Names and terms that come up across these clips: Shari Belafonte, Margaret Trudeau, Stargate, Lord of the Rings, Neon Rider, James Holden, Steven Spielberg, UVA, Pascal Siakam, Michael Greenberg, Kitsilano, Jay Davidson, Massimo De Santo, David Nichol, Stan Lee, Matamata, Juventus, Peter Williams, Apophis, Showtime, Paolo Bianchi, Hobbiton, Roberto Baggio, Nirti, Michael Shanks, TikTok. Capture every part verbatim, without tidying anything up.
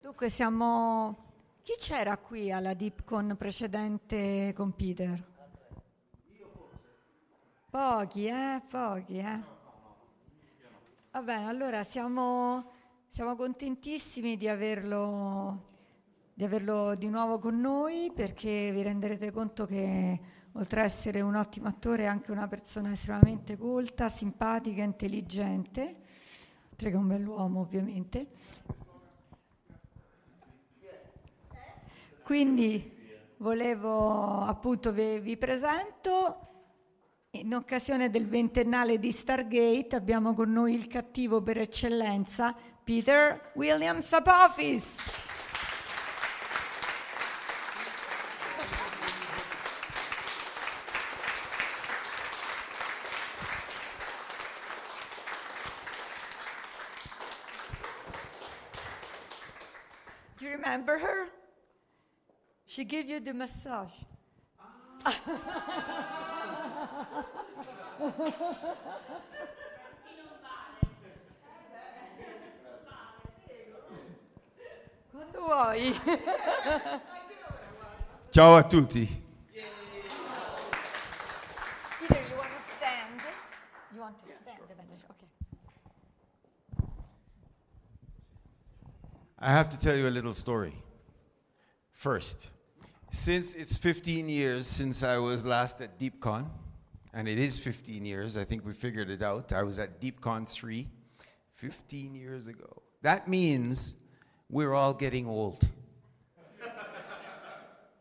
Dunque siamo... Chi c'era qui alla Deepcon precedente con Peter? Io forse. Pochi, eh? Pochi, eh? Va bene, allora siamo, siamo contentissimi di averlo, di averlo di nuovo con noi, perché vi renderete conto che oltre a essere un ottimo attore è anche una persona estremamente colta, simpatica, intelligente, oltre che un bell'uomo ovviamente. Quindi volevo appunto vi, vi presento, in occasione del ventennale di Stargate abbiamo con noi il cattivo per eccellenza, Peter Williams Apophis. Do you remember her? She gave you the massage. Ah. Quando vuoi. Ciao a tutti. Peter, you want to stand? You want to stand? Okay. I have to tell you a little story first. Since it's fifteen years since I was last at DeepCon, and it is fifteen years, I think we figured it out. I was at DeepCon three, fifteen years ago. That means we're all getting old.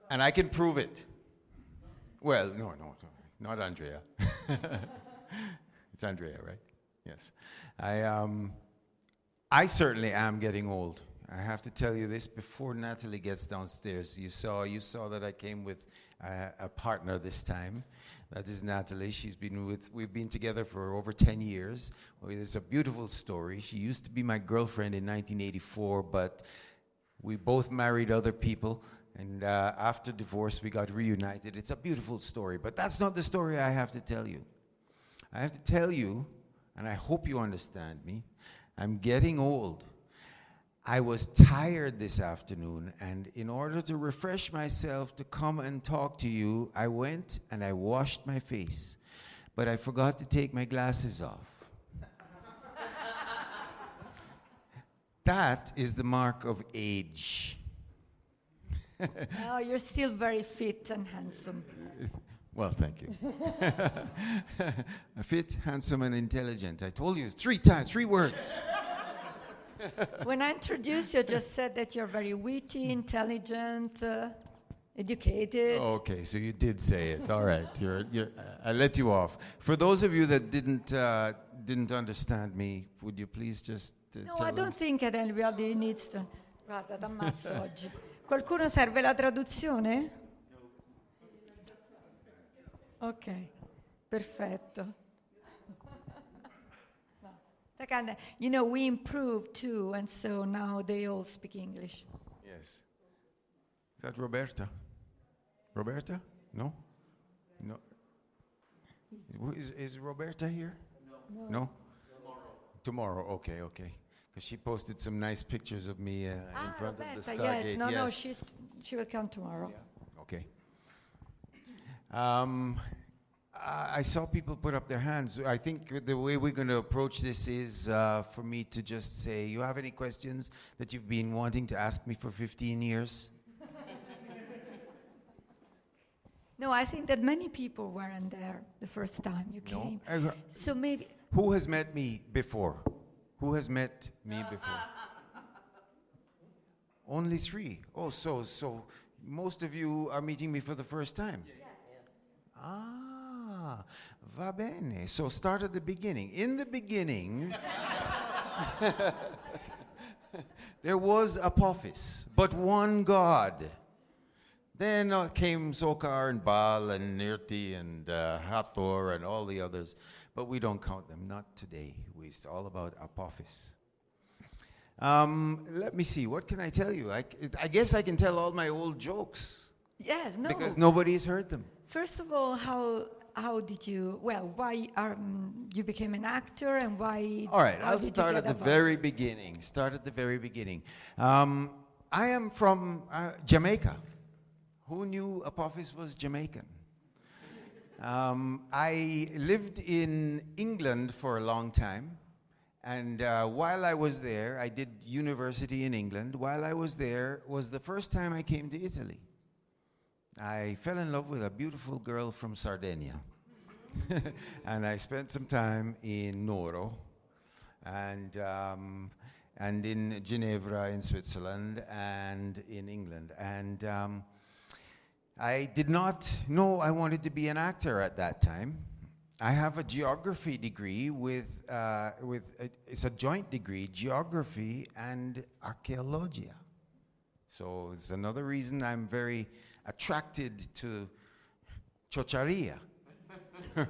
And I can prove it. Well, no, no, no not Andrea. It's Andrea, right? Yes. I, um, I certainly am getting old. I have to tell you this before Natalie gets downstairs. You saw you saw that I came with uh, a partner this time. That is Natalie. She's been with we've been together for over ten years. Well, it's a beautiful story. She used to be my girlfriend in nineteen eighty-four, but we both married other people, and uh, after divorce we got reunited. It's a beautiful story, but that's not the story I have to tell you. I have to tell you, and I hope you understand me, I'm getting old. I was tired this afternoon, and in order to refresh myself to come and talk to you, I went and I washed my face, but I forgot to take my glasses off. That is the mark of age. Oh, you're still very fit and handsome. Well, thank you. Fit, handsome, and intelligent. I told you three times, three words. When I introduced you, I just said that you're very witty, intelligent, uh, educated. Oh, okay, so you did say it. All right, you're, you're, I let you off. For those of you that didn't uh, didn't understand me, would you please just uh, no, tell I don't us? Think that anybody needs to. Guarda, t'ammazzo oggi. Qualcuno serve la traduzione? Ok, perfetto. You know, we improved too, and so now they all speak English. Yes. Is that Roberta? Roberta? No? No. Is, is Roberta here? No. No? No? Tomorrow. Tomorrow, okay, okay. Because she posted some nice pictures of me uh, ah, in front Roberta, of the Stargate. Yes, no, yes. no, she's, she will come tomorrow. Yeah. Okay. Um... I saw people put up their hands. I think the way we're going to approach this is uh, for me to just say, you have any questions that you've been wanting to ask me for fifteen years? No, I think that many people weren't there the first time you no. came. Uh, so maybe... Who has met me before? Who has met me before? Only three. Oh, so so most of you are meeting me for the first time. Yeah. Yeah. Ah. Va bene. So start at the beginning. In the beginning, there was Apophis, but one God. Then uh, came Sokar and Baal and Nirti and uh, Hathor and all the others, but we don't count them. Not today. It's all about Apophis. Um, let me see. What can I tell you? I, I guess I can tell all my old jokes. Yes. No. Because nobody's heard them. First of all, how... How did you, well, why um, you became an actor and why... All right, I'll start at the very beginning. Start at the very beginning. Um, I am from uh, Jamaica. Who knew Apophis was Jamaican? um, I lived in England for a long time. And uh, while I was there, I did university in England. While I was there was the first time I came to Italy. I fell in love with a beautiful girl from Sardinia. And I spent some time in Nuoro and um, and in Geneva in Switzerland and in England. And um, I did not know I wanted to be an actor at that time. I have a geography degree with, uh, with a, it's a joint degree, geography and archaeology. So it's another reason I'm very... attracted to Ciociaria,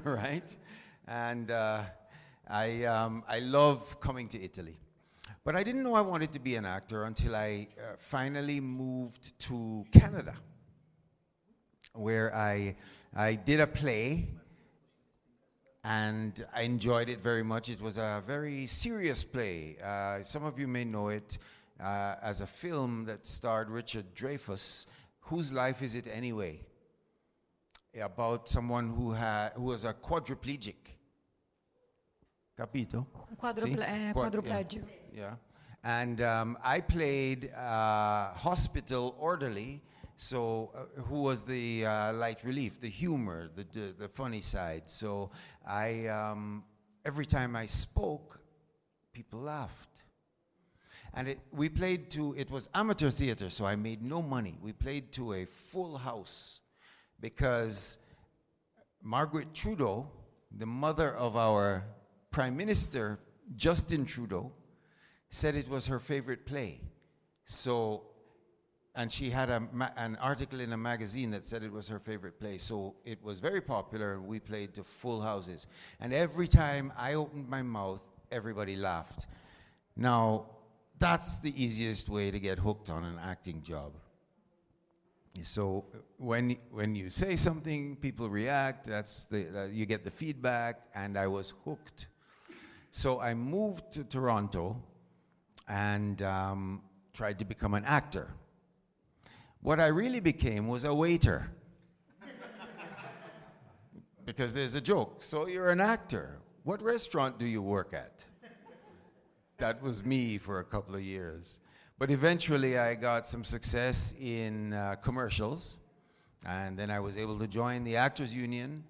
right? And uh, I um, I love coming to Italy. But I didn't know I wanted to be an actor until I uh, finally moved to Canada, where I I did a play, and I enjoyed it very much. It was a very serious play. Uh, some of you may know it uh, as a film that starred Richard Dreyfuss, Whose Life Is It Anyway? About someone who ha- who was a quadriplegic. Capito? Quadruple- uh, quadriplegic. Yeah. yeah. And um, I played uh, hospital orderly, so uh, who was the uh, light relief, the humor, the, the the funny side. So I um, every time I spoke, people laughed. And it, we played to, it was amateur theater, so I made no money. We played to a full house because Margaret Trudeau, the mother of our Prime Minister, Justin Trudeau, said it was her favorite play. So, and she had a ma- an article in a magazine that said it was her favorite play. So it was very popular, and we played to full houses. And every time I opened my mouth, everybody laughed. Now, that's the easiest way to get hooked on an acting job. So when when you say something, people react. That's the uh, you get the feedback, and I was hooked. So I moved to Toronto and um, tried to become an actor. What I really became was a waiter, because there's a joke. So you're an actor. What restaurant do you work at? That was me for a couple of years. But eventually I got some success in uh, commercials, and then I was able to join the Actors Union,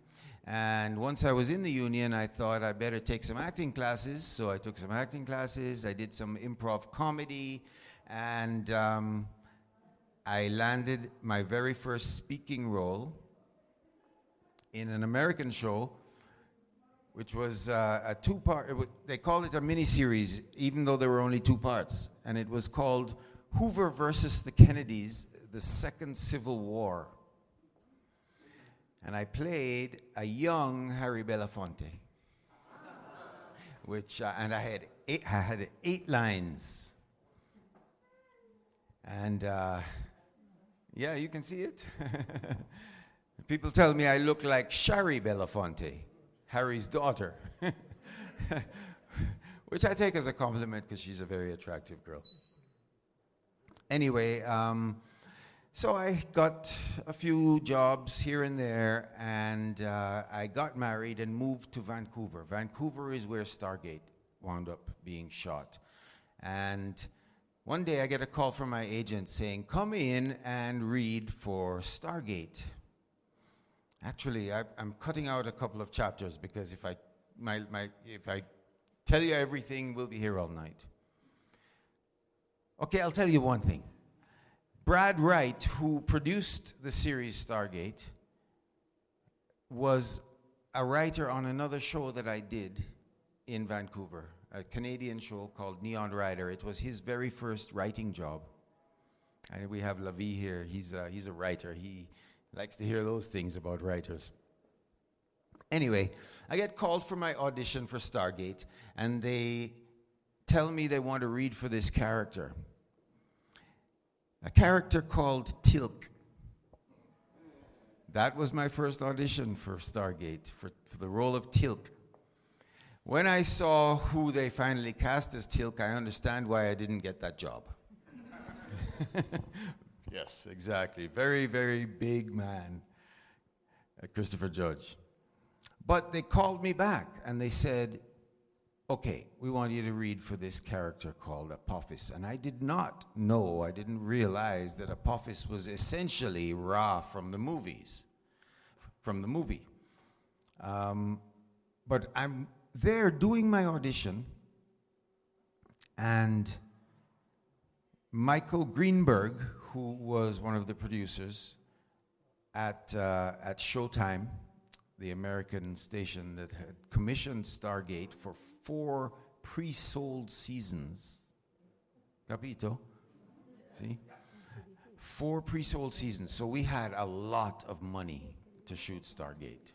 And once I was in the union, I thought I better take some acting classes. So I took some acting classes. I did some improv comedy. And um, I landed my very first speaking role in an American show, which was uh, a two-part, w- they called it a miniseries, even though there were only two parts. And it was called Hoover versus the Kennedys, the Second Civil War. And I played a young Harry Belafonte, which uh, and I had eight, I had eight lines, and uh, yeah, you can see it. People tell me I look like Shari Belafonte, Harry's daughter, which I take as a compliment because she's a very attractive girl. Anyway. Um, So I got a few jobs here and there, and uh, I got married and moved to Vancouver. Vancouver is where Stargate wound up being shot. And one day I get a call from my agent saying, come in and read for Stargate. Actually, I, I'm cutting out a couple of chapters because if I, my, my, if I tell you everything, we'll be here all night. Okay, I'll tell you one thing. Brad Wright, who produced the series Stargate, was a writer on another show that I did in Vancouver, a Canadian show called Neon Rider. It was his very first writing job. And we have Lavi here. He's a, he's a writer. He likes to hear those things about writers. Anyway, I get called for my audition for Stargate, and they tell me they want to read for this character. A character called Tilk. That was my first audition for Stargate, for, for the role of Tilk. When I saw who they finally cast as Tilk, I understand why I didn't get that job. Yes, exactly. Very, very big man, uh, Christopher Judge. But they called me back and they said, okay, we want you to read for this character called Apophis. And I did not know, I didn't realize that Apophis was essentially Ra from the movies, from the movie. Um, but I'm there doing my audition, and Michael Greenberg, who was one of the producers at uh, at Showtime, the American station that had commissioned Stargate for four pre-sold seasons. Capito? See? Four pre-sold seasons. So we had a lot of money to shoot Stargate.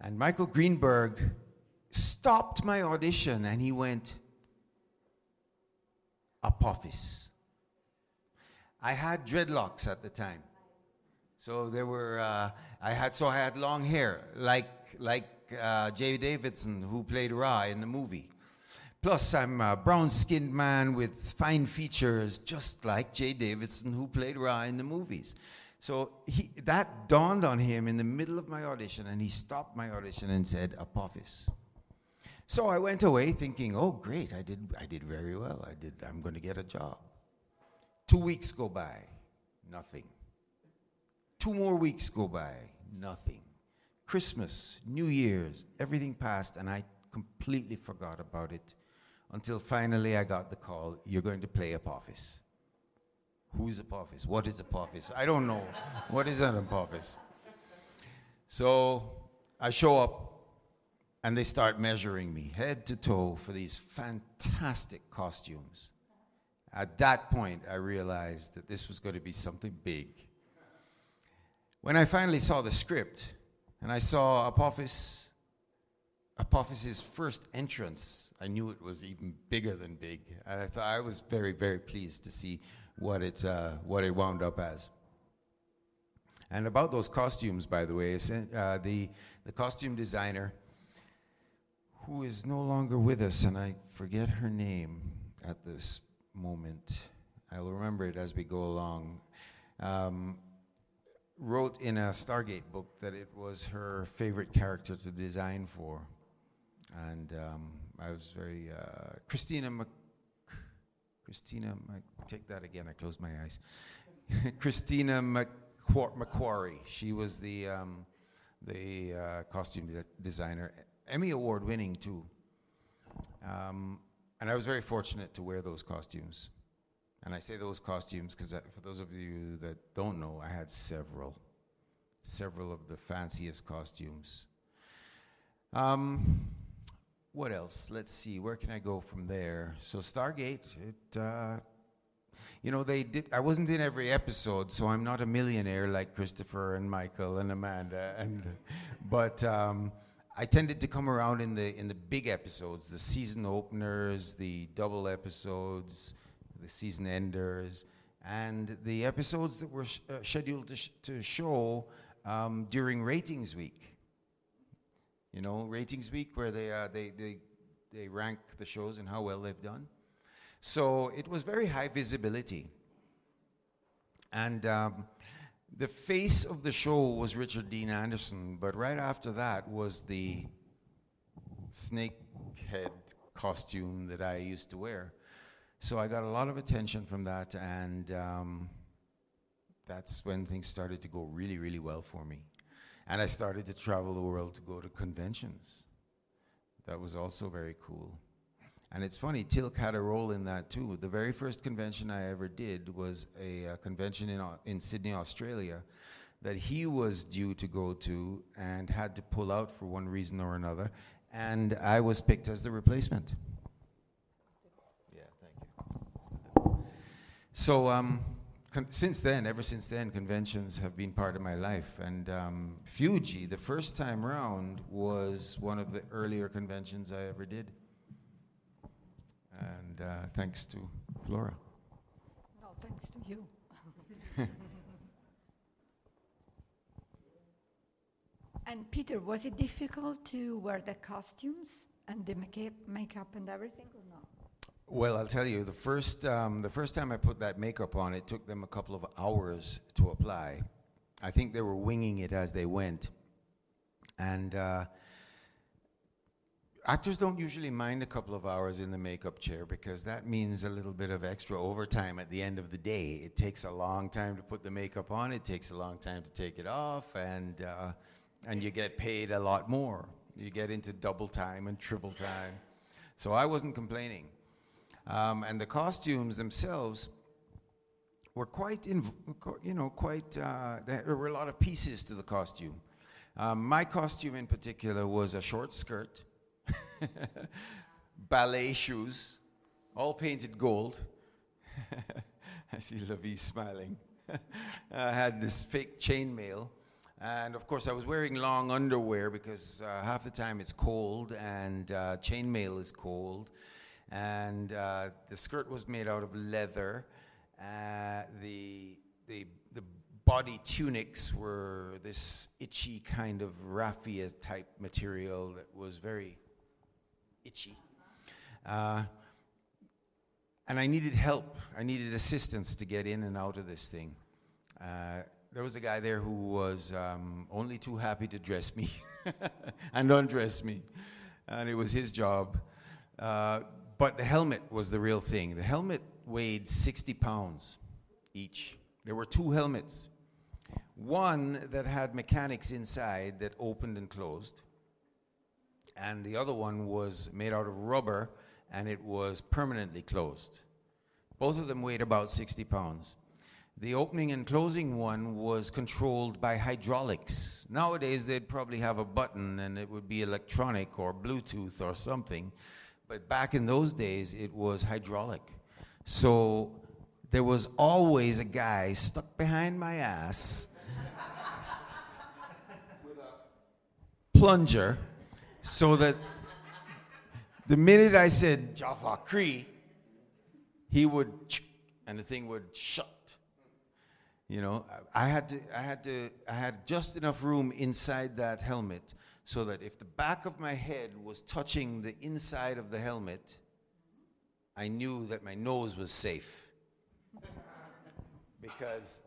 And Michael Greenberg stopped my audition and he went, Apophis. I had dreadlocks at the time. So there were, uh, I had, so I had long hair, like like uh, Jay Davidson, who played Ra in the movie. Plus, I'm a brown-skinned man with fine features, just like Jay Davidson, who played Ra in the movies. So he, that dawned on him in the middle of my audition, and he stopped my audition and said, Apophis. So I went away thinking, oh, great, I did, I did very well. I did, I'm going to get a job. Two weeks go by, nothing. Two more weeks go by, nothing. Christmas, New Year's, everything passed, and I completely forgot about it until finally I got the call, you're going to play Apophis. Who is Apophis? What is Apophis? I don't know. What is an Apophis? So I show up, and they start measuring me head to toe for these fantastic costumes. At that point, I realized that this was going to be something big. When I finally saw the script, and I saw Apophis, Apophis's first entrance, I knew it was even bigger than big, and I thought I was very, very pleased to see what it uh, what it wound up as. And about those costumes, by the way, uh, the the costume designer, who is no longer with us, and I forget her name at this moment. I will remember it as we go along. Um, wrote in a Stargate book that it was her favorite character to design for. And um, I was very... Uh, Christina Mc... Christina... Mc- take that again, I closed my eyes. Christina McQuarrie. She was the um, the uh, costume de- designer, Emmy Award winning too. Um, and I was very fortunate to wear those costumes. And I say those costumes because for those of you that don't know, I had several, several of the fanciest costumes. Um, what else? Let's see, where can I go from there? So Stargate, it, uh, you know, they did. I wasn't in every episode, so I'm not a millionaire like Christopher and Michael and Amanda. And but um, I tended to come around in the in the big episodes, the season openers, the double episodes, the season enders, and the episodes that were sh- uh, scheduled to, sh- to show um, during ratings week. You know, ratings week where they uh, they they they rank the shows and how well they've done. So it was very high visibility. And um, the face of the show was Richard Dean Anderson, but right after that was the snakehead costume that I used to wear. So I got a lot of attention from that, and um, that's when things started to go really, really well for me. And I started to travel the world to go to conventions. That was also very cool. And it's funny, Tilk had a role in that too. The very first convention I ever did was a uh, convention in uh, in Sydney, Australia, that he was due to go to and had to pull out for one reason or another, and I was picked as the replacement. Yeah, thank you. So um, con- since then, ever since then, conventions have been part of my life. And um, Fuji, the first time round, was one of the earlier conventions I ever did. And uh, thanks to Flora. No, thanks to you. And Peter, was it difficult to wear the costumes and the make- makeup and everything, or not? Well, I'll tell you, the first um, the first time I put that makeup on, it took them a couple of hours to apply. I think they were winging it as they went, and. Uh, Actors don't usually mind a couple of hours in the makeup chair because that means a little bit of extra overtime at the end of the day. It takes a long time to put the makeup on. It takes a long time to take it off, and uh, and you get paid a lot more. You get into double time and triple time. So I wasn't complaining. Um, and the costumes themselves were quite, inv- you know, quite. Uh, there were a lot of pieces to the costume. Um, my costume in particular was a short skirt. Ballet shoes, all painted gold. I see Lavi smiling. I had this fake chainmail, and of course I was wearing long underwear because uh, half the time it's cold, and uh, chainmail is cold, and uh, the skirt was made out of leather. Uh, the the the body tunics were this itchy kind of raffia type material that was very itchy. Uh, and I needed help. I needed assistance to get in and out of this thing. Uh, there was a guy there who was um, only too happy to dress me and undress me. And it was his job. Uh, but the helmet was the real thing. The helmet weighed sixty pounds each. There were two helmets. One that had mechanics inside that opened and closed. And the other one was made out of rubber, and it was permanently closed. Both of them weighed about sixty pounds. The opening and closing one was controlled by hydraulics. Nowadays, they'd probably have a button, and it would be electronic or Bluetooth or something. But back in those days, it was hydraulic. So there was always a guy stuck behind my ass with a plunger. So that the minute I said Jaffa Cree, he would, and the thing would shut. You know, I had to, I had to, I had just enough room inside that helmet so that if the back of my head was touching the inside of the helmet, I knew that my nose was safe. Because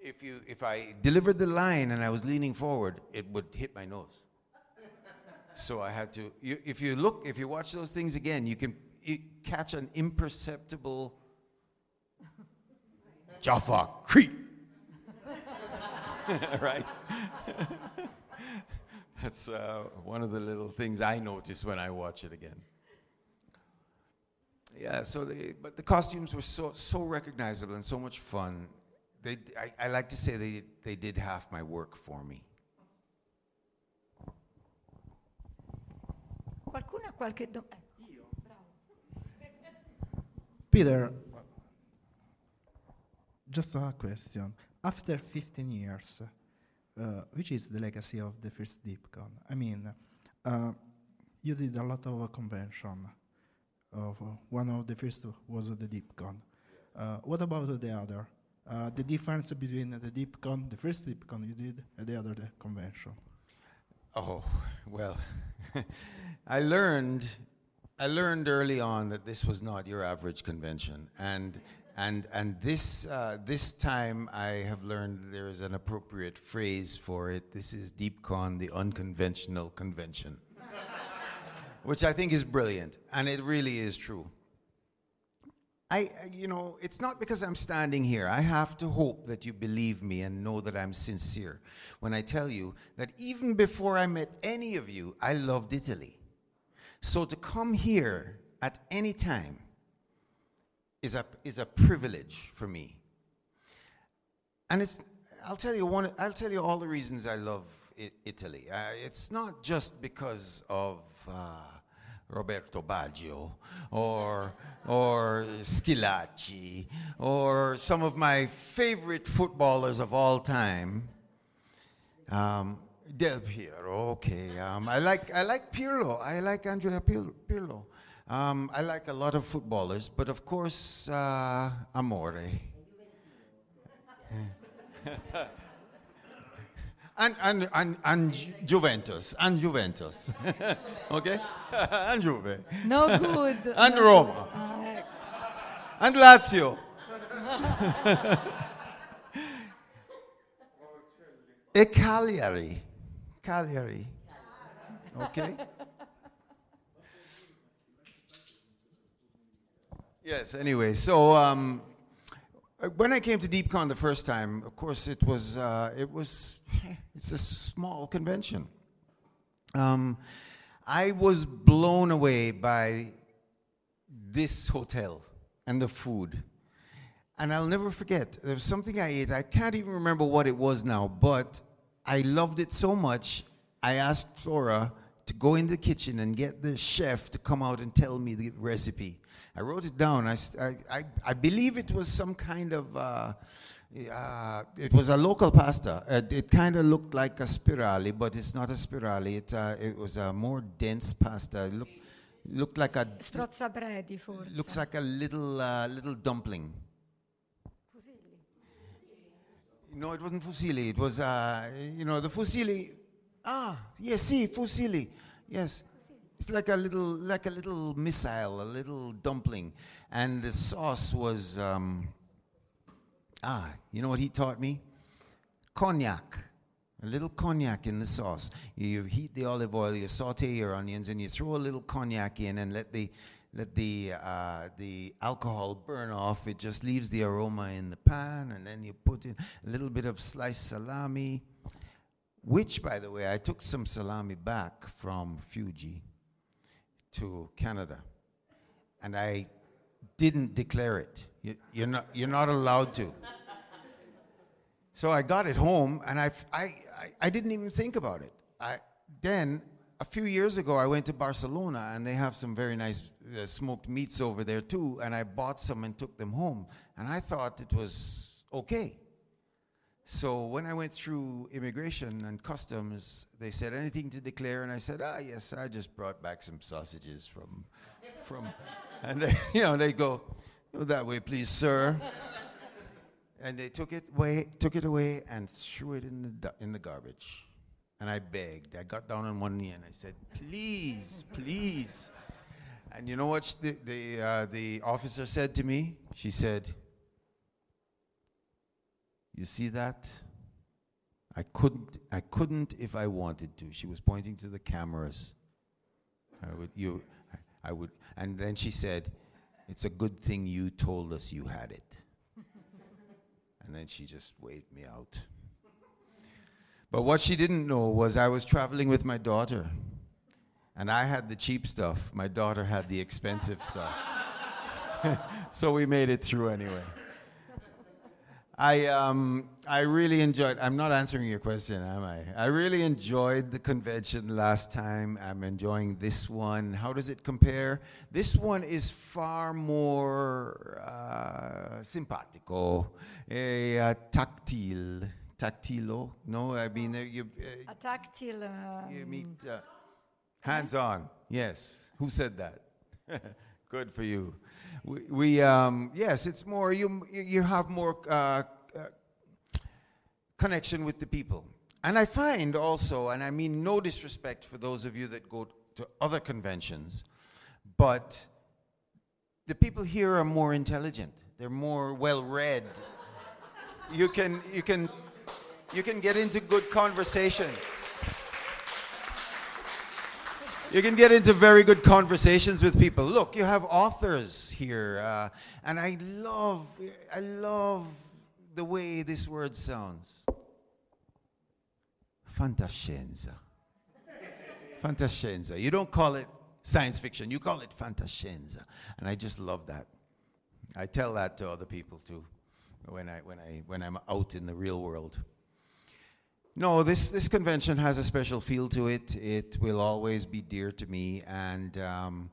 if you, if I delivered the line and I was leaning forward, it would hit my nose. So I had to, you, if you look, if you watch those things again, you can I- catch an imperceptible Jaffa Creep, right? That's uh, one of the little things I notice when I watch it again. Yeah, so the, but the costumes were so so recognizable and so much fun. They, I, I like to say they they did half my work for me. Qualcuno ha qualche domanda? Eh, io? Bravo. Peter, just a question. After fifteen years, uh, which is the legacy of the first Deepcon? I mean, uh, you did a lot of uh, convention. Of, uh, one of the first was uh, the Deepcon. Uh, what about uh, the other? Uh, the difference between uh, the Deepcon, the first Deepcon you did, and the other the convention? Oh, well, I learned I learned early on that this was not your average convention, and and and this uh, this time I have learned there is an appropriate phrase for it. This is Deepcon, the unconventional convention. Which I think is brilliant, and it really is true. I, you know, it's not because I'm standing here. I have to hope that you believe me and know that I'm sincere when I tell you that even before I met any of you, I loved Italy. So to come here at any time is a is a privilege for me. And it's I'll tell you one. I'll tell you all the reasons I love Italy. Uh, it's not just because of uh, Roberto Baggio or or Schilacci or some of my favorite footballers of all time. Um, Del Piero, okay. Um, I like I like Pirlo. I like Andrea Pirlo. Um, I like a lot of footballers, but of course, uh, Amore. And, and, and, and Ju- Juventus, and Juventus, okay? And Juve. No good. And no Roma. Good. Uh. And Lazio. E Cagliari. Cagliari, okay? Yes, anyway, so... Um, When I came to DeepCon the first time, of course, it was uh, it was it's a small convention. Um, I was blown away by this hotel and the food, and I'll never forget. There was something I ate. I can't even remember what it was now, but I loved it so much. I asked Flora to go in the kitchen and get the chef to come out and tell me the recipe. I wrote it down. I, I, I believe it was some kind of, uh, uh, it was a local pasta. Uh, it kind of looked like a spirale, but it's not a spirale. It uh, it was a more dense pasta. It look, looked like a... Strozzapredi, forse. Looks like a little uh, little dumpling. Fusilli. No, it wasn't fusilli. It was, uh, you know, the fusilli. Ah, yes, see, si, fusilli. Yes. It's like a little, like a little missile, a little dumpling, and the sauce was um, ah, you know what he taught me? Cognac, a little cognac in the sauce. You heat the olive oil, you saute your onions, and you throw a little cognac in, and let the let the uh, the alcohol burn off. It just leaves the aroma in the pan, and then you put in a little bit of sliced salami, which, by the way, I took some salami back from Fuji to Canada, and I didn't declare it. You, you're not you're not allowed to. So I got it home, and I, I, I, I didn't even think about it. I, then, a few years ago, I went to Barcelona, and they have some very nice uh, smoked meats over there too, and I bought some and took them home, and I thought it was okay. So when I went through immigration and customs, they said, anything to declare? And I said, ah, yes, I just brought back some sausages from, from, and they, you know, they go, oh, that way, please, sir. And they took it away, took it away and threw it in the du- in the garbage. And I begged. I got down on one knee and I said, please, please. And you know what sh- the the, uh, the officer said to me? She said, you see that? I couldn't. I couldn't if I wanted to. She was pointing to the cameras. I would. You. I would. And then she said, "It's a good thing you told us you had it." And then she just waved me out. But what she didn't know was I was traveling with my daughter. And I had the cheap stuff. My daughter had the expensive stuff. So we made it through anyway. I um I really enjoyed, I'm not answering your question, am I? I really enjoyed the convention last time. I'm enjoying this one. How does it compare? This one is far more uh, simpatico, eh, uh, tactile, tactilo. No, I mean uh, you. Uh, A tactile. Um, you meet uh, hands on. Yes. Who said that? Good for you. We, we um, yes, it's more, you you have more uh, uh, connection with the people. And I find also, and I mean no disrespect for those of you that go to other conventions, but the people here are more intelligent. They're more well-read. You can you can you can get into good conversations. You can get into very good conversations with people. Look, you have authors here, uh, and I love, I love the way this word sounds. Fantascienza. Fantascienza. You don't call it science fiction. You call it fantascienza, and I just love that. I tell that to other people too, when I when I when I'm out in the real world. No, this, this convention has a special feel to it. It will always be dear to me. And, um,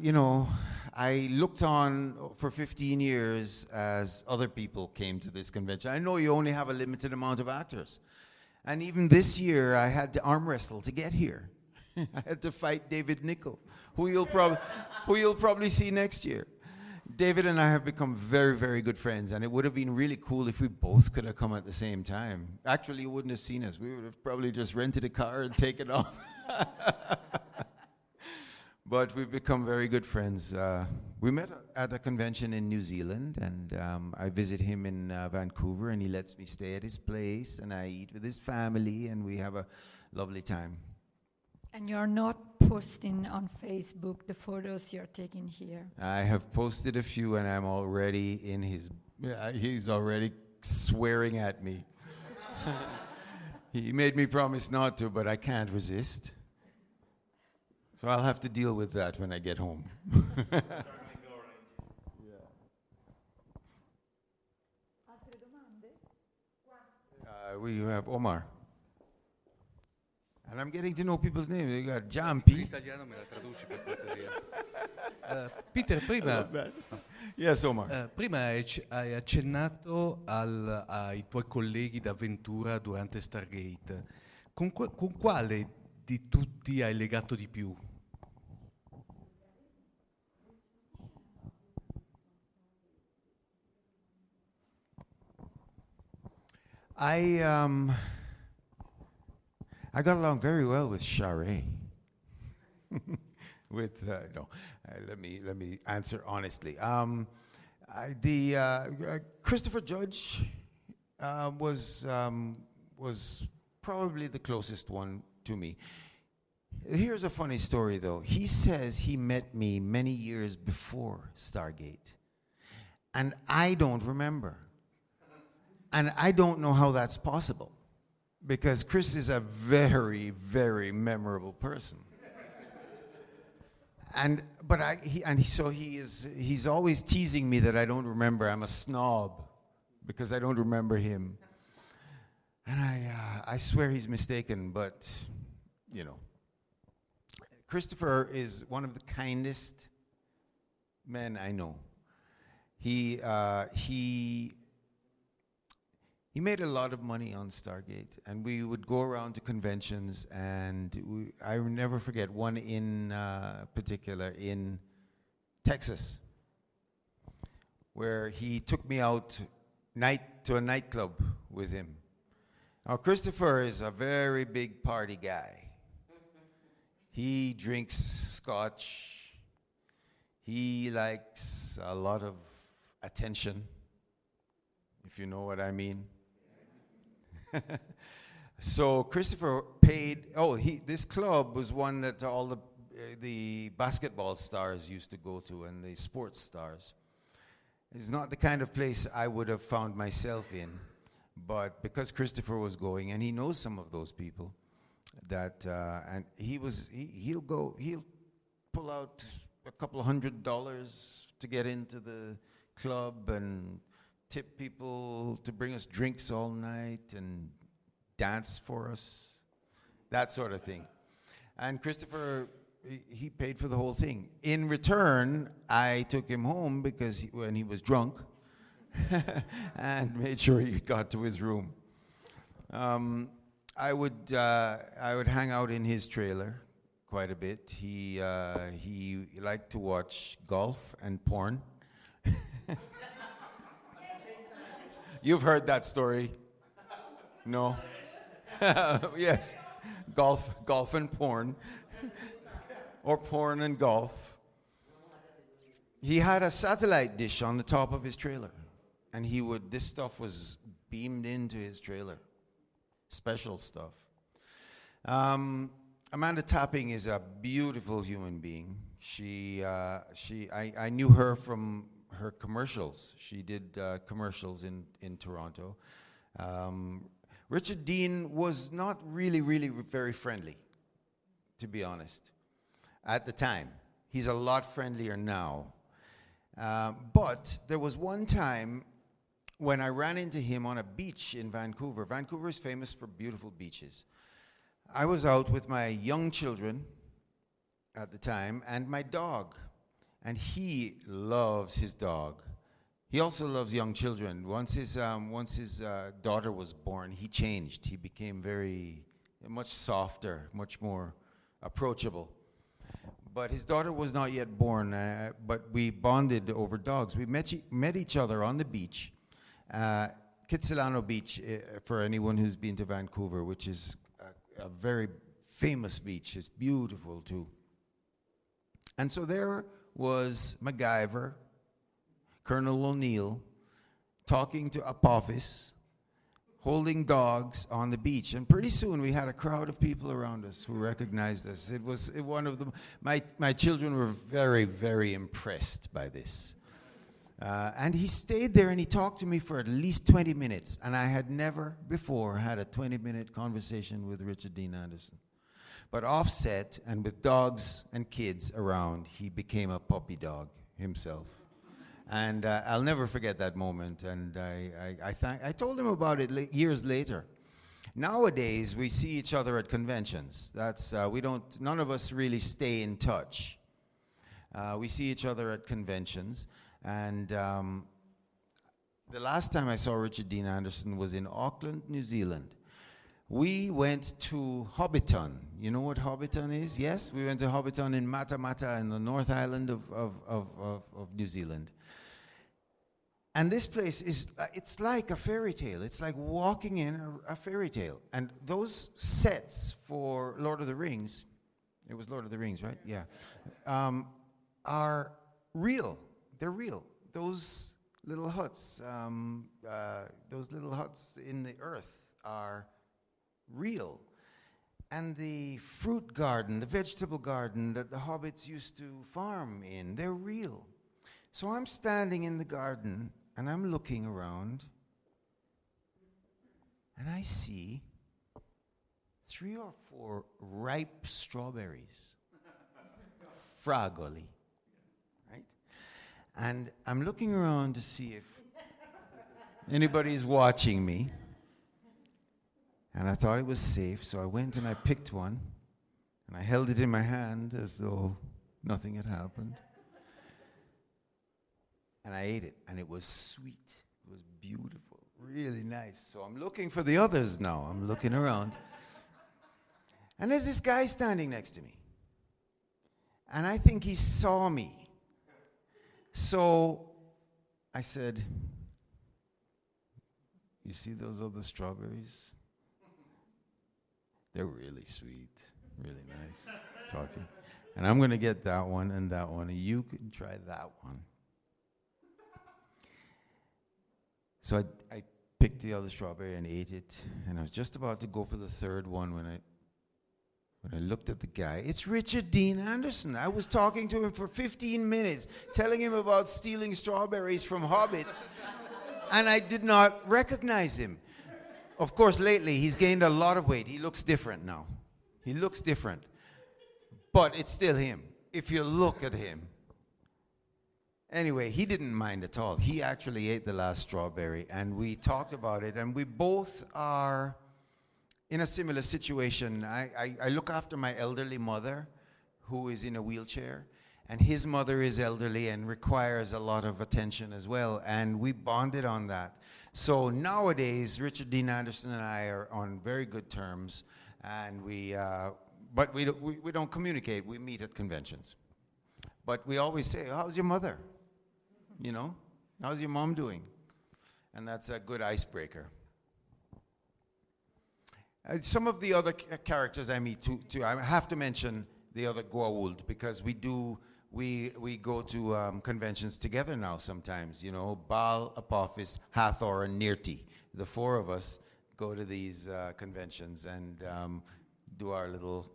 you know, I looked on for fifteen years as other people came to this convention. I know you only have a limited amount of actors. And even this year, I had to arm wrestle to get here. I had to fight David Nichol, who you'll prob- who you'll probably see next year. David and I have become very, very good friends, and it would have been really cool if we both could have come at the same time. Actually, you wouldn't have seen us. We would have probably just rented a car and taken off. But we've become very good friends. Uh, we met at a convention in New Zealand, and um, I visit him in uh, Vancouver, and he lets me stay at his place, and I eat with his family, and we have a lovely time. And you're not posting on Facebook the photos you're taking here? I have posted a few, and I'm already in his... Uh, he's already swearing at me. He made me promise not to, but I can't resist. So I'll have to deal with that when I get home. uh, we have Omar. And I'm getting to know people's names. You got Giampi. In italiano me la traduci per cortesia. Peter, prima. Yes, Omar. Uh, prima hai accennato al, ai tuoi colleghi d'avventura durante Stargate. Con, qu- con quale di tutti hai legato di più? I. Um, I got along very well with Charest. with uh, no, uh, let me let me answer honestly. Um, I, the uh, uh, Christopher Judge uh, was um, was probably the closest one to me. Here's a funny story though. He says he met me many years before Stargate, and I don't remember, and I don't know how that's possible. Because Chris is a very, very memorable person, and but I he, and so he is he's always teasing me that I don't remember. I'm a snob because I don't remember him, and I uh, I swear he's mistaken. But you know, Christopher is one of the kindest men I know. He uh, he. He made a lot of money on Stargate, and we would go around to conventions, and we, I never forget one in uh, particular in Texas, where he took me out night to a nightclub with him. Now, Christopher is a very big party guy. He drinks scotch. He likes a lot of attention, if you know what I mean. So Christopher paid. Oh, he this club was one that all the uh, the basketball stars used to go to and the sports stars. It's not the kind of place I would have found myself in, But because Christopher was going, and he knows some of those people, that uh, and he was he, he'll go he'll pull out a couple hundred dollars to get into the club and tip people to bring us drinks all night and dance for us, that sort of thing. And Christopher, he paid for the whole thing. In return, I took him home because he, when he was drunk and made sure he got to his room. Um, I would uh, I would hang out in his trailer quite a bit. He uh, he liked to watch golf and porn. You've heard that story, no? Yes, golf golf and porn. Or porn and golf. He had a satellite dish on the top of his trailer, and he would, this stuff was beamed into his trailer, special stuff. Um, Amanda Tapping is a beautiful human being. She, uh, she, I, I knew her from her commercials. She did uh, commercials in, in Toronto. Um, Richard Dean was not really, really very friendly, to be honest. At the time, he's a lot friendlier now. Uh, but there was one time when I ran into him on a beach in Vancouver. Vancouver is famous for beautiful beaches. I was out with my young children at the time and my dog, and he loves his dog. He also loves young children. Once his um, once his uh, daughter was born, he changed. He became very much softer, much more approachable. But his daughter was not yet born, uh, but we bonded over dogs. We met, e- met each other on the beach, uh, Kitsilano Beach, uh, for anyone who's been to Vancouver, which is a, a very famous beach. It's beautiful, too. And so there was MacGyver, Colonel O'Neill, talking to Apophis, holding dogs on the beach, and pretty soon we had a crowd of people around us who recognized us. It was one of the, my, my children were very, very impressed by this. Uh, and he stayed there and he talked to me for at least twenty minutes, and I had never before had a twenty minute conversation with Richard Dean Anderson. But offset and with dogs and kids around, he became a puppy dog himself. And uh, I'll never forget that moment. And I, I, I, thank, I told him about it la- years later. Nowadays, we see each other at conventions. That's uh, we don't. None of us really stay in touch. Uh, we see each other at conventions. And um, the last time I saw Richard Dean Anderson was in Auckland, New Zealand. We went to Hobbiton. You know what Hobbiton is? Yes, we went to Hobbiton in Matamata in the North Island of, of, of, of, of New Zealand. And this place is, uh, it's like a fairy tale. It's like walking in a, a fairy tale. And those sets for Lord of the Rings, it was Lord of the Rings, right? Yeah. Um, are real. They're real. Those little huts, um, uh, those little huts in the earth are real. And the fruit garden, the vegetable garden that the hobbits used to farm in, they're real. So I'm standing in the garden, and I'm looking around, and I see three or four ripe strawberries, fragoli, right? And I'm looking around to see if anybody's watching me, and I thought it was safe, so I went and I picked one, and I held it in my hand as though nothing had happened. And I ate it, and it was sweet. It was beautiful, really nice. So I'm looking for the others now. I'm looking around. And there's this guy standing next to me. And I think he saw me. So I said, "You see those other strawberries? They're really sweet, really nice." Talking. "And I'm going to get that one and that one, and you can try that one." So I, I picked the other strawberry and ate it, and I was just about to go for the third one when I when I looked at the guy. It's Richard Dean Anderson. I was talking to him for fifteen minutes, telling him about stealing strawberries from hobbits, and I did not recognize him. Of course, lately, he's gained a lot of weight. He looks different now. He looks different. But it's still him, if you look at him. Anyway, he didn't mind at all. He actually ate the last strawberry, and we talked about it, and we both are in a similar situation. I, I, I look after my elderly mother, who is in a wheelchair, and his mother is elderly and requires a lot of attention as well, and we bonded on that. So nowadays, Richard Dean Anderson and I are on very good terms, and we, uh, but we, we, we don't communicate. We meet at conventions. But we always say, how's your mother? You know, how's your mom doing? And that's a good icebreaker. Uh, some of the other c- characters I meet too, too, I have to mention the other Goa'uld, because we do, we we go to um, conventions together now sometimes, you know, Baal, Apophis, Hathor, and Nirti. The four of us go to these uh, conventions and um, do our little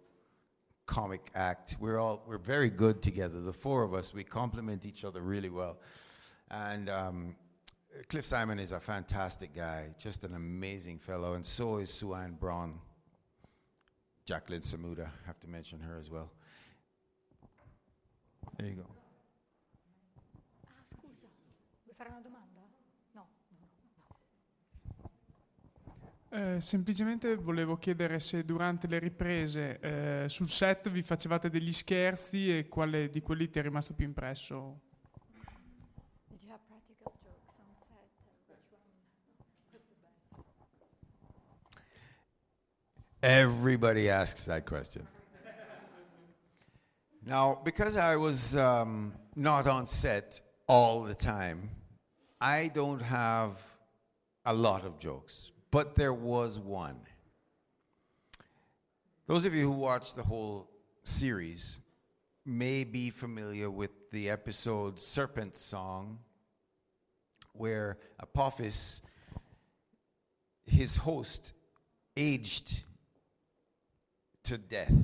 comic act. We're all, we're very good together. The four of us, we complement each other really well. And um, Cliff Simon is a fantastic guy, just an amazing fellow, and so is Sue-Ann Braun. Jacqueline Samuda, I have to mention her as well. There you go. Ah, scusa, vuoi fare una domanda? No. no. Eh, semplicemente volevo chiedere se durante le riprese eh, sul set vi facevate degli scherzi e quale di quelli ti è rimasto più impresso? Everybody asks that question. Now, because I was um, not on set all the time, I don't have a lot of jokes, but there was one. Those of you who watched the whole series may be familiar with the episode Serpent Song, where Apophis, his host, aged to death.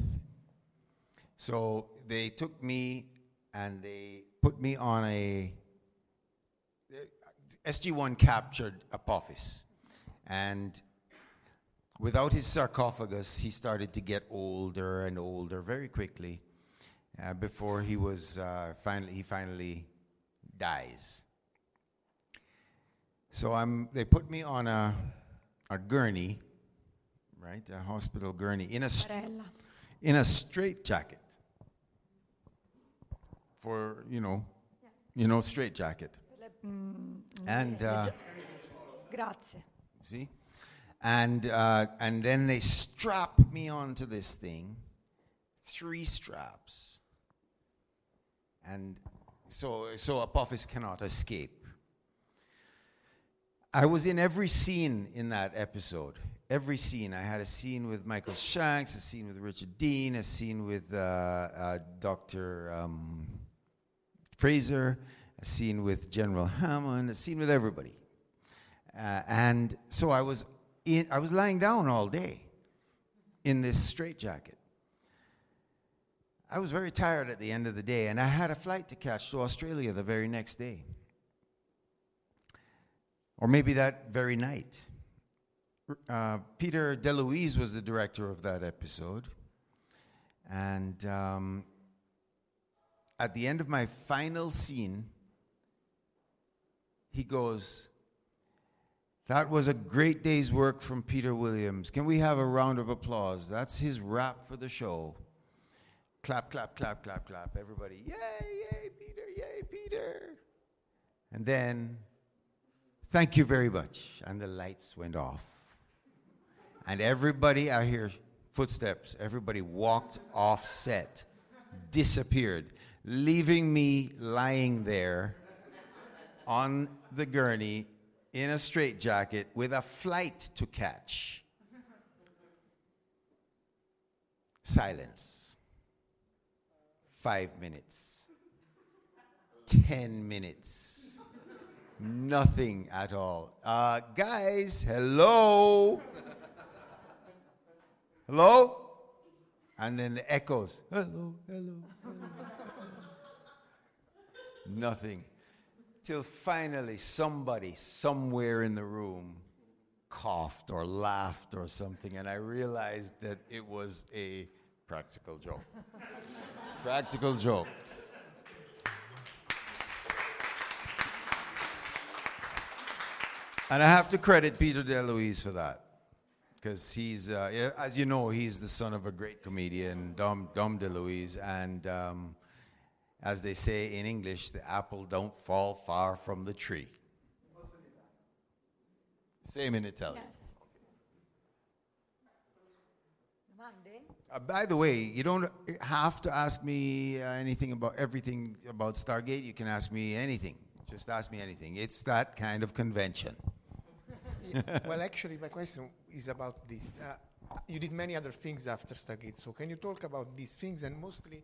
So they took me and they put me on a S G one captured Apophis, and without his sarcophagus he started to get older and older very quickly uh, before he was uh, finally he finally dies. So I'm they put me on a a gurney, right, a hospital gurney, in a st- in a straitjacket, for you know, yes. you know, straitjacket, mm, and uh, grazie. See, and uh, and then they strap me onto this thing, three straps, and so so Apophis cannot escape. I was in every scene in that episode. Every scene. I had a scene with Michael Shanks, a scene with Richard Dean, a scene with uh, uh, Doctor Um, Fraser, a scene with General Hammond, a scene with everybody. Uh, and so I was in, I was lying down all day in this straitjacket. I was very tired at the end of the day, and I had a flight to catch to Australia the very next day. Or maybe that very night. Uh, Peter DeLuise was the director of that episode, and um, at the end of my final scene, he goes, "That was a great day's work from Peter Williams. Can we have a round of applause?" That's his wrap for the show. Clap, clap, clap, clap, clap. Everybody, yay, yay, Peter, yay, Peter. And then, "Thank you very much." And the lights went off. And everybody, I hear footsteps, everybody walked off set, disappeared, leaving me lying there on the gurney in a straitjacket with a flight to catch. Silence. Five minutes. Ten minutes. Nothing at all. Uh, guys, hello. Hello? And then the echoes. Hello, hello, hello. Nothing. Till finally somebody somewhere in the room coughed or laughed or something, and I realized that it was a practical joke. Practical joke. And I have to credit Peter DeLuise for that, because he's, uh, as you know, he's the son of a great comedian, Dom, Dom DeLuise, and um, as they say in English, the apple don't fall far from the tree. Same in Italian. Yes. Uh, by the way, you don't have to ask me uh, anything about everything about Stargate. You can ask me anything. Just ask me anything. It's that kind of convention. Yeah, well, actually, my question is about this. Uh, you did many other things after Stargate, so can you talk about these things? And mostly,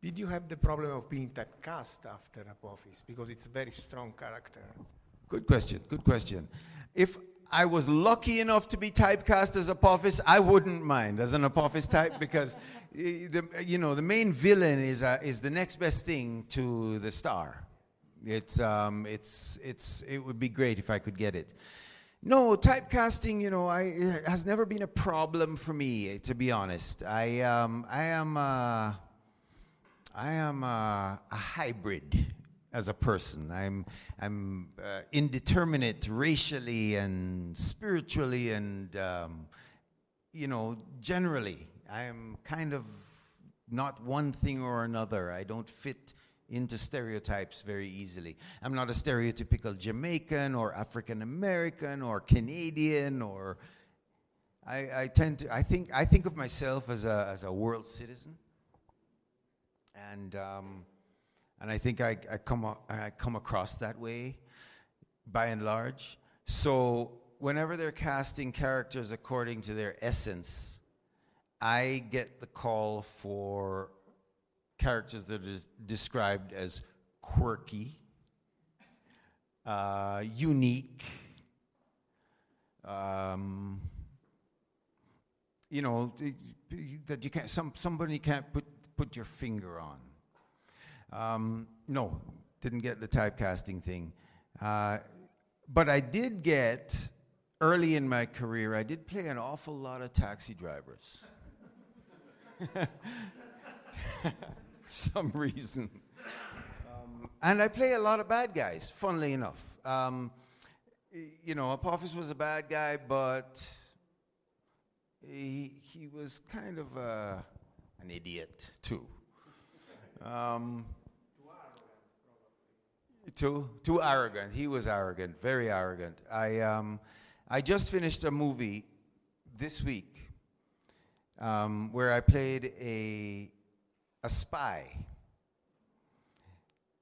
did you have the problem of being typecast after Apophis? Because it's a very strong character. Good question. Good question. If I was lucky enough to be typecast as Apophis, I wouldn't mind as an Apophis type, because the, you know, the main villain is uh, is the next best thing to the star. It's um it's it's it would be great if I could get it. No, typecasting, you know, I it has never been a problem for me, to be honest. I um I am uh I am uh, a hybrid. As a person, I'm I'm uh, indeterminate racially and spiritually, and um, you know, generally, I'm kind of not one thing or another. I don't fit into stereotypes very easily. I'm not a stereotypical Jamaican or African American or Canadian, or I, I tend to I think I think of myself as a as a world citizen, and. Um, And I think I, I come a, I come across that way, by and large. So whenever they're casting characters according to their essence, I get the call for characters that are described as quirky, uh, unique, um, you know, that you can't. Some somebody can't put put your finger on. Um, no, didn't get the typecasting thing. Uh, but I did get, early in my career, I did play an awful lot of taxi drivers. For some reason. Um, and I play a lot of bad guys, funnily enough. Um, you know, Apophis was a bad guy, but he, he was kind of a, an idiot, too. Um, Too too arrogant. He was arrogant, very arrogant. I um, I just finished a movie this week um, where I played a a spy,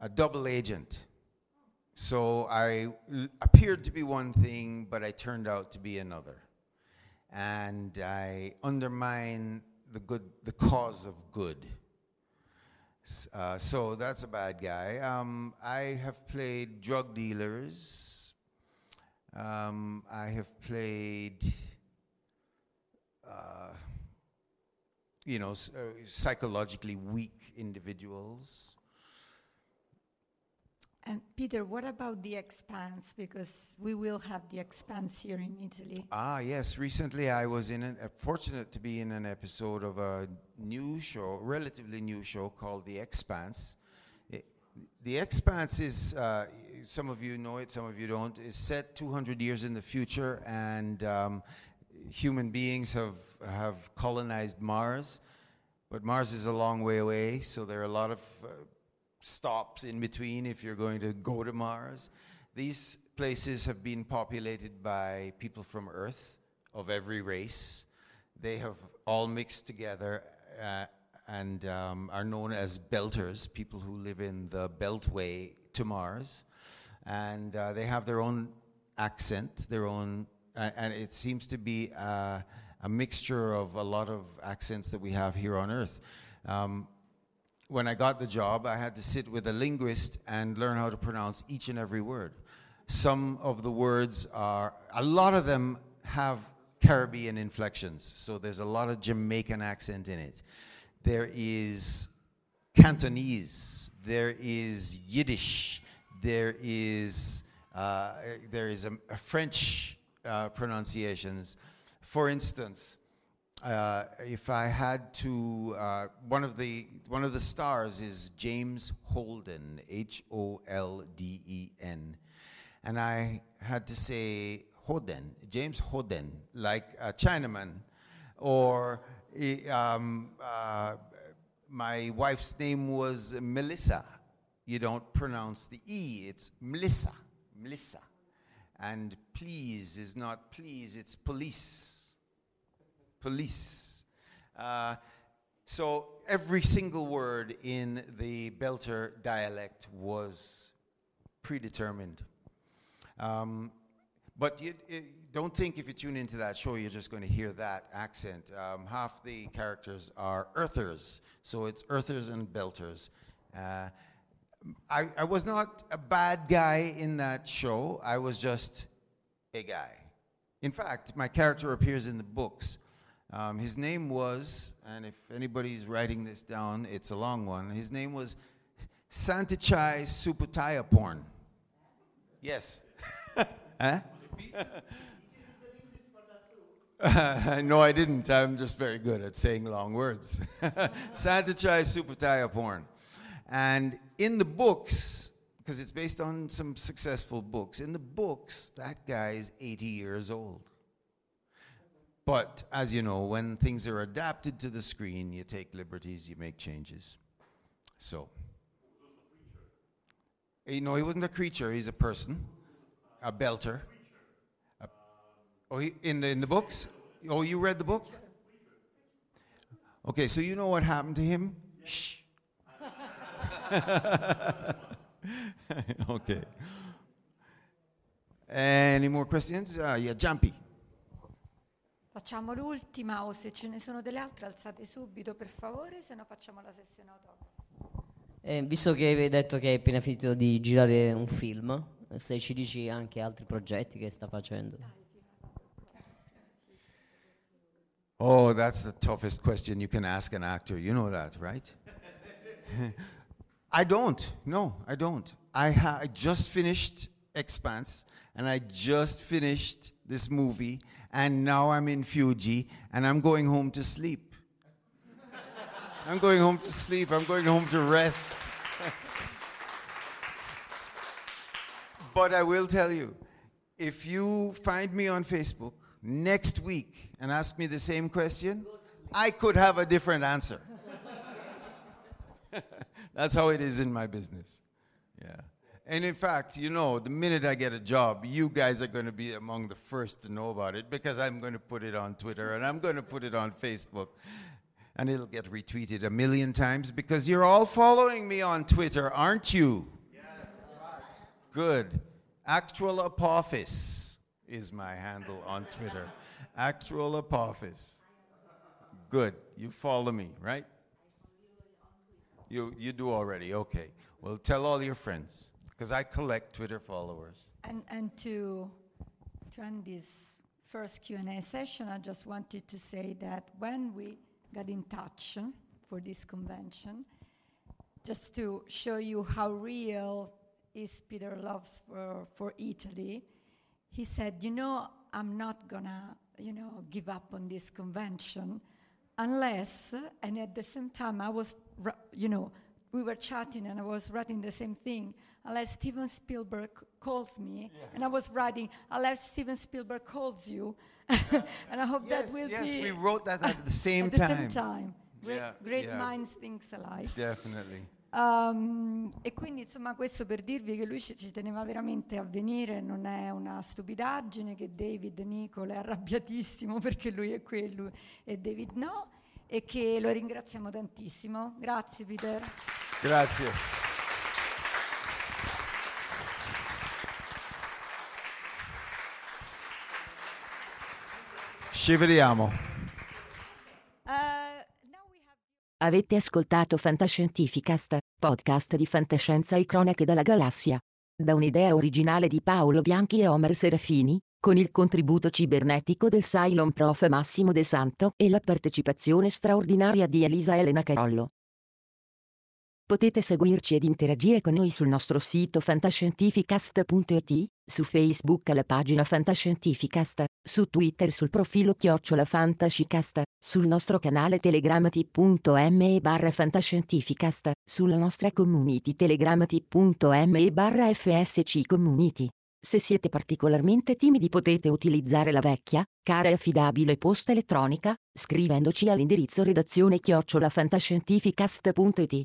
a double agent. So I l- appeared to be one thing, but I turned out to be another, and I undermine the good, the cause of good. Uh, so that's a bad guy. Um, I have played drug dealers. Um, I have played, uh, you know, s- uh, psychologically weak individuals. And Peter, what about The Expanse? Because we will have The Expanse here in Italy. Ah, yes. Recently, I was in an, uh, fortunate to be in an episode of a new show, relatively new show called The Expanse. It, The Expanse is, uh, some of you know it, some of you don't, is set two hundred years in the future, and um, human beings have have colonized Mars, but Mars is a long way away, so there are a lot of... Uh, stops in between if you're going to go to Mars. These places have been populated by people from Earth of every race. They have all mixed together uh, and um, are known as belters, people who live in the beltway to Mars. And uh, they have their own accent, their own, uh, and it seems to be uh, a mixture of a lot of accents that we have here on Earth. Um, When I got the job, I had to sit with a linguist and learn how to pronounce each and every word. Some of the words are, a lot of them have Caribbean inflections, so there's a lot of Jamaican accent in it. There is Cantonese, there is Yiddish, there is uh, there is a, a French uh, pronunciations. For instance, uh, if I had to, uh, one of the one of the stars is James Holden, H O L D E N, and I had to say Holden, James Holden, like a Chinaman, or um, uh, my wife's name was Melissa. You don't pronounce the E, it's Melissa, Melissa. And please is not please, it's police, police. Uh, so every single word in the Belter dialect was predetermined. Um, but you, it, don't think if you tune into that show, you're just going to hear that accent. Um, half the characters are Earthers, so it's Earthers and Belters. Uh, I, I was not a bad guy in that show. I was just a guy. In fact, my character appears in the books. Um, his name was, and if anybody's writing this down, it's a long one. His name was Santichai Suputaya Porn. Yes. Huh? Uh, no, I didn't. I'm just very good at saying long words. Santichai Suputaya Porn. And in the books, because it's based on some successful books, in the books, that guy is eighty years old. But as you know, when things are adapted to the screen, you take liberties, you make changes. So, you know, he wasn't a creature, he's a person, a belter. A, oh, he, in, the, in the books? Oh, you read the book? Okay, so you know what happened to him? Shh. Okay. Any more questions? Uh, yeah, Giampi. Facciamo l'ultima, o se ce ne sono delle altre alzate subito per favore, se no facciamo la sessione autografo. Eh, visto che avevi detto che hai appena finito di girare un film, se ci dici anche altri progetti che sta facendo. Oh, that's the toughest question you can ask an actor. You know that, right? I don't. No, I don't. I, ha- I just finished Expanse, and I just finished this movie, and now I'm in Fuji, and I'm going home to sleep. I'm going home to sleep. I'm going home to rest. But I will tell you, if you find me on Facebook next week and ask me the same question, I could have a different answer. That's how it is in my business. Yeah. And in fact, you know, the minute I get a job, you guys are going to be among the first to know about it because I'm going to put it on Twitter and I'm going to put it on Facebook. And it'll get retweeted a million times because you're all following me on Twitter, aren't you? Yes. Good. Actual Apophis is my handle on Twitter. Actual Apophis. Good. You follow me, right? You you do already, okay. Well, tell all your friends, because I collect Twitter followers. And and to, to end this first Q and A session, I just wanted to say that when we got in touch for this convention, just to show you how real is Peter loves for, for Italy, he said, you know, I'm not gonna, you know, give up on this convention, unless, and at the same time, I was, you know, we were chatting and I was writing the same thing, unless Steven Spielberg calls me, yeah. And I was writing, unless Steven Spielberg calls you, and I hope yes, that will yes, be... Yes, we wrote that at the same at time. At the same time. Yeah, Great yeah. minds think alike. Definitely. Um, e quindi, insomma, questo per dirvi che lui ci teneva veramente a venire, non è una stupidaggine che David Nicol è arrabbiatissimo perché lui è quello e David no, e che lo ringraziamo tantissimo. Grazie Peter. Grazie. Ci vediamo. Uh, Avete ascoltato Fantascientificast, podcast di fantascienza e cronache dalla galassia. Da un'idea originale di Paolo Bianchi e Omar Serafini, con il contributo cibernetico del Cylon Prof Massimo De Santo e la partecipazione straordinaria di Elisa Elena Carollo. Potete seguirci ed interagire con noi sul nostro sito fantascientificast punto it, su Facebook alla pagina Fantascientificast, su Twitter sul profilo chiocciola Fantascicast, sul nostro canale Telegram t.me barra Fantascientificast, sulla nostra community Telegram t.me barra FSC Community. Se siete particolarmente timidi potete utilizzare la vecchia, cara e affidabile posta elettronica, scrivendoci all'indirizzo redazione chiocciola fantascientificast.it.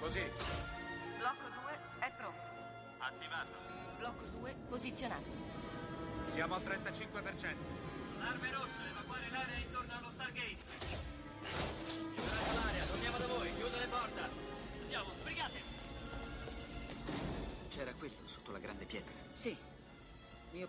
Così. Blocco due è pronto. Attivato. Blocco due posizionato. Siamo al trentacinque per cento. L'arma rossa, evacuare l'area intorno allo Stargate. Liberate l'area, torniamo da voi, chiudo le porta. Andiamo, sbrigate. C'era quello sotto la grande pietra? Sì. Mio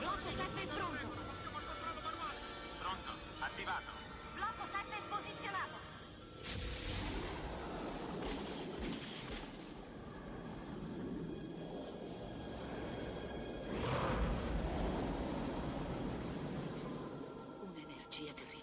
Blocco sette è pronto. Pronto, attivato. Blocco sette posizionato. Un'energia terribile.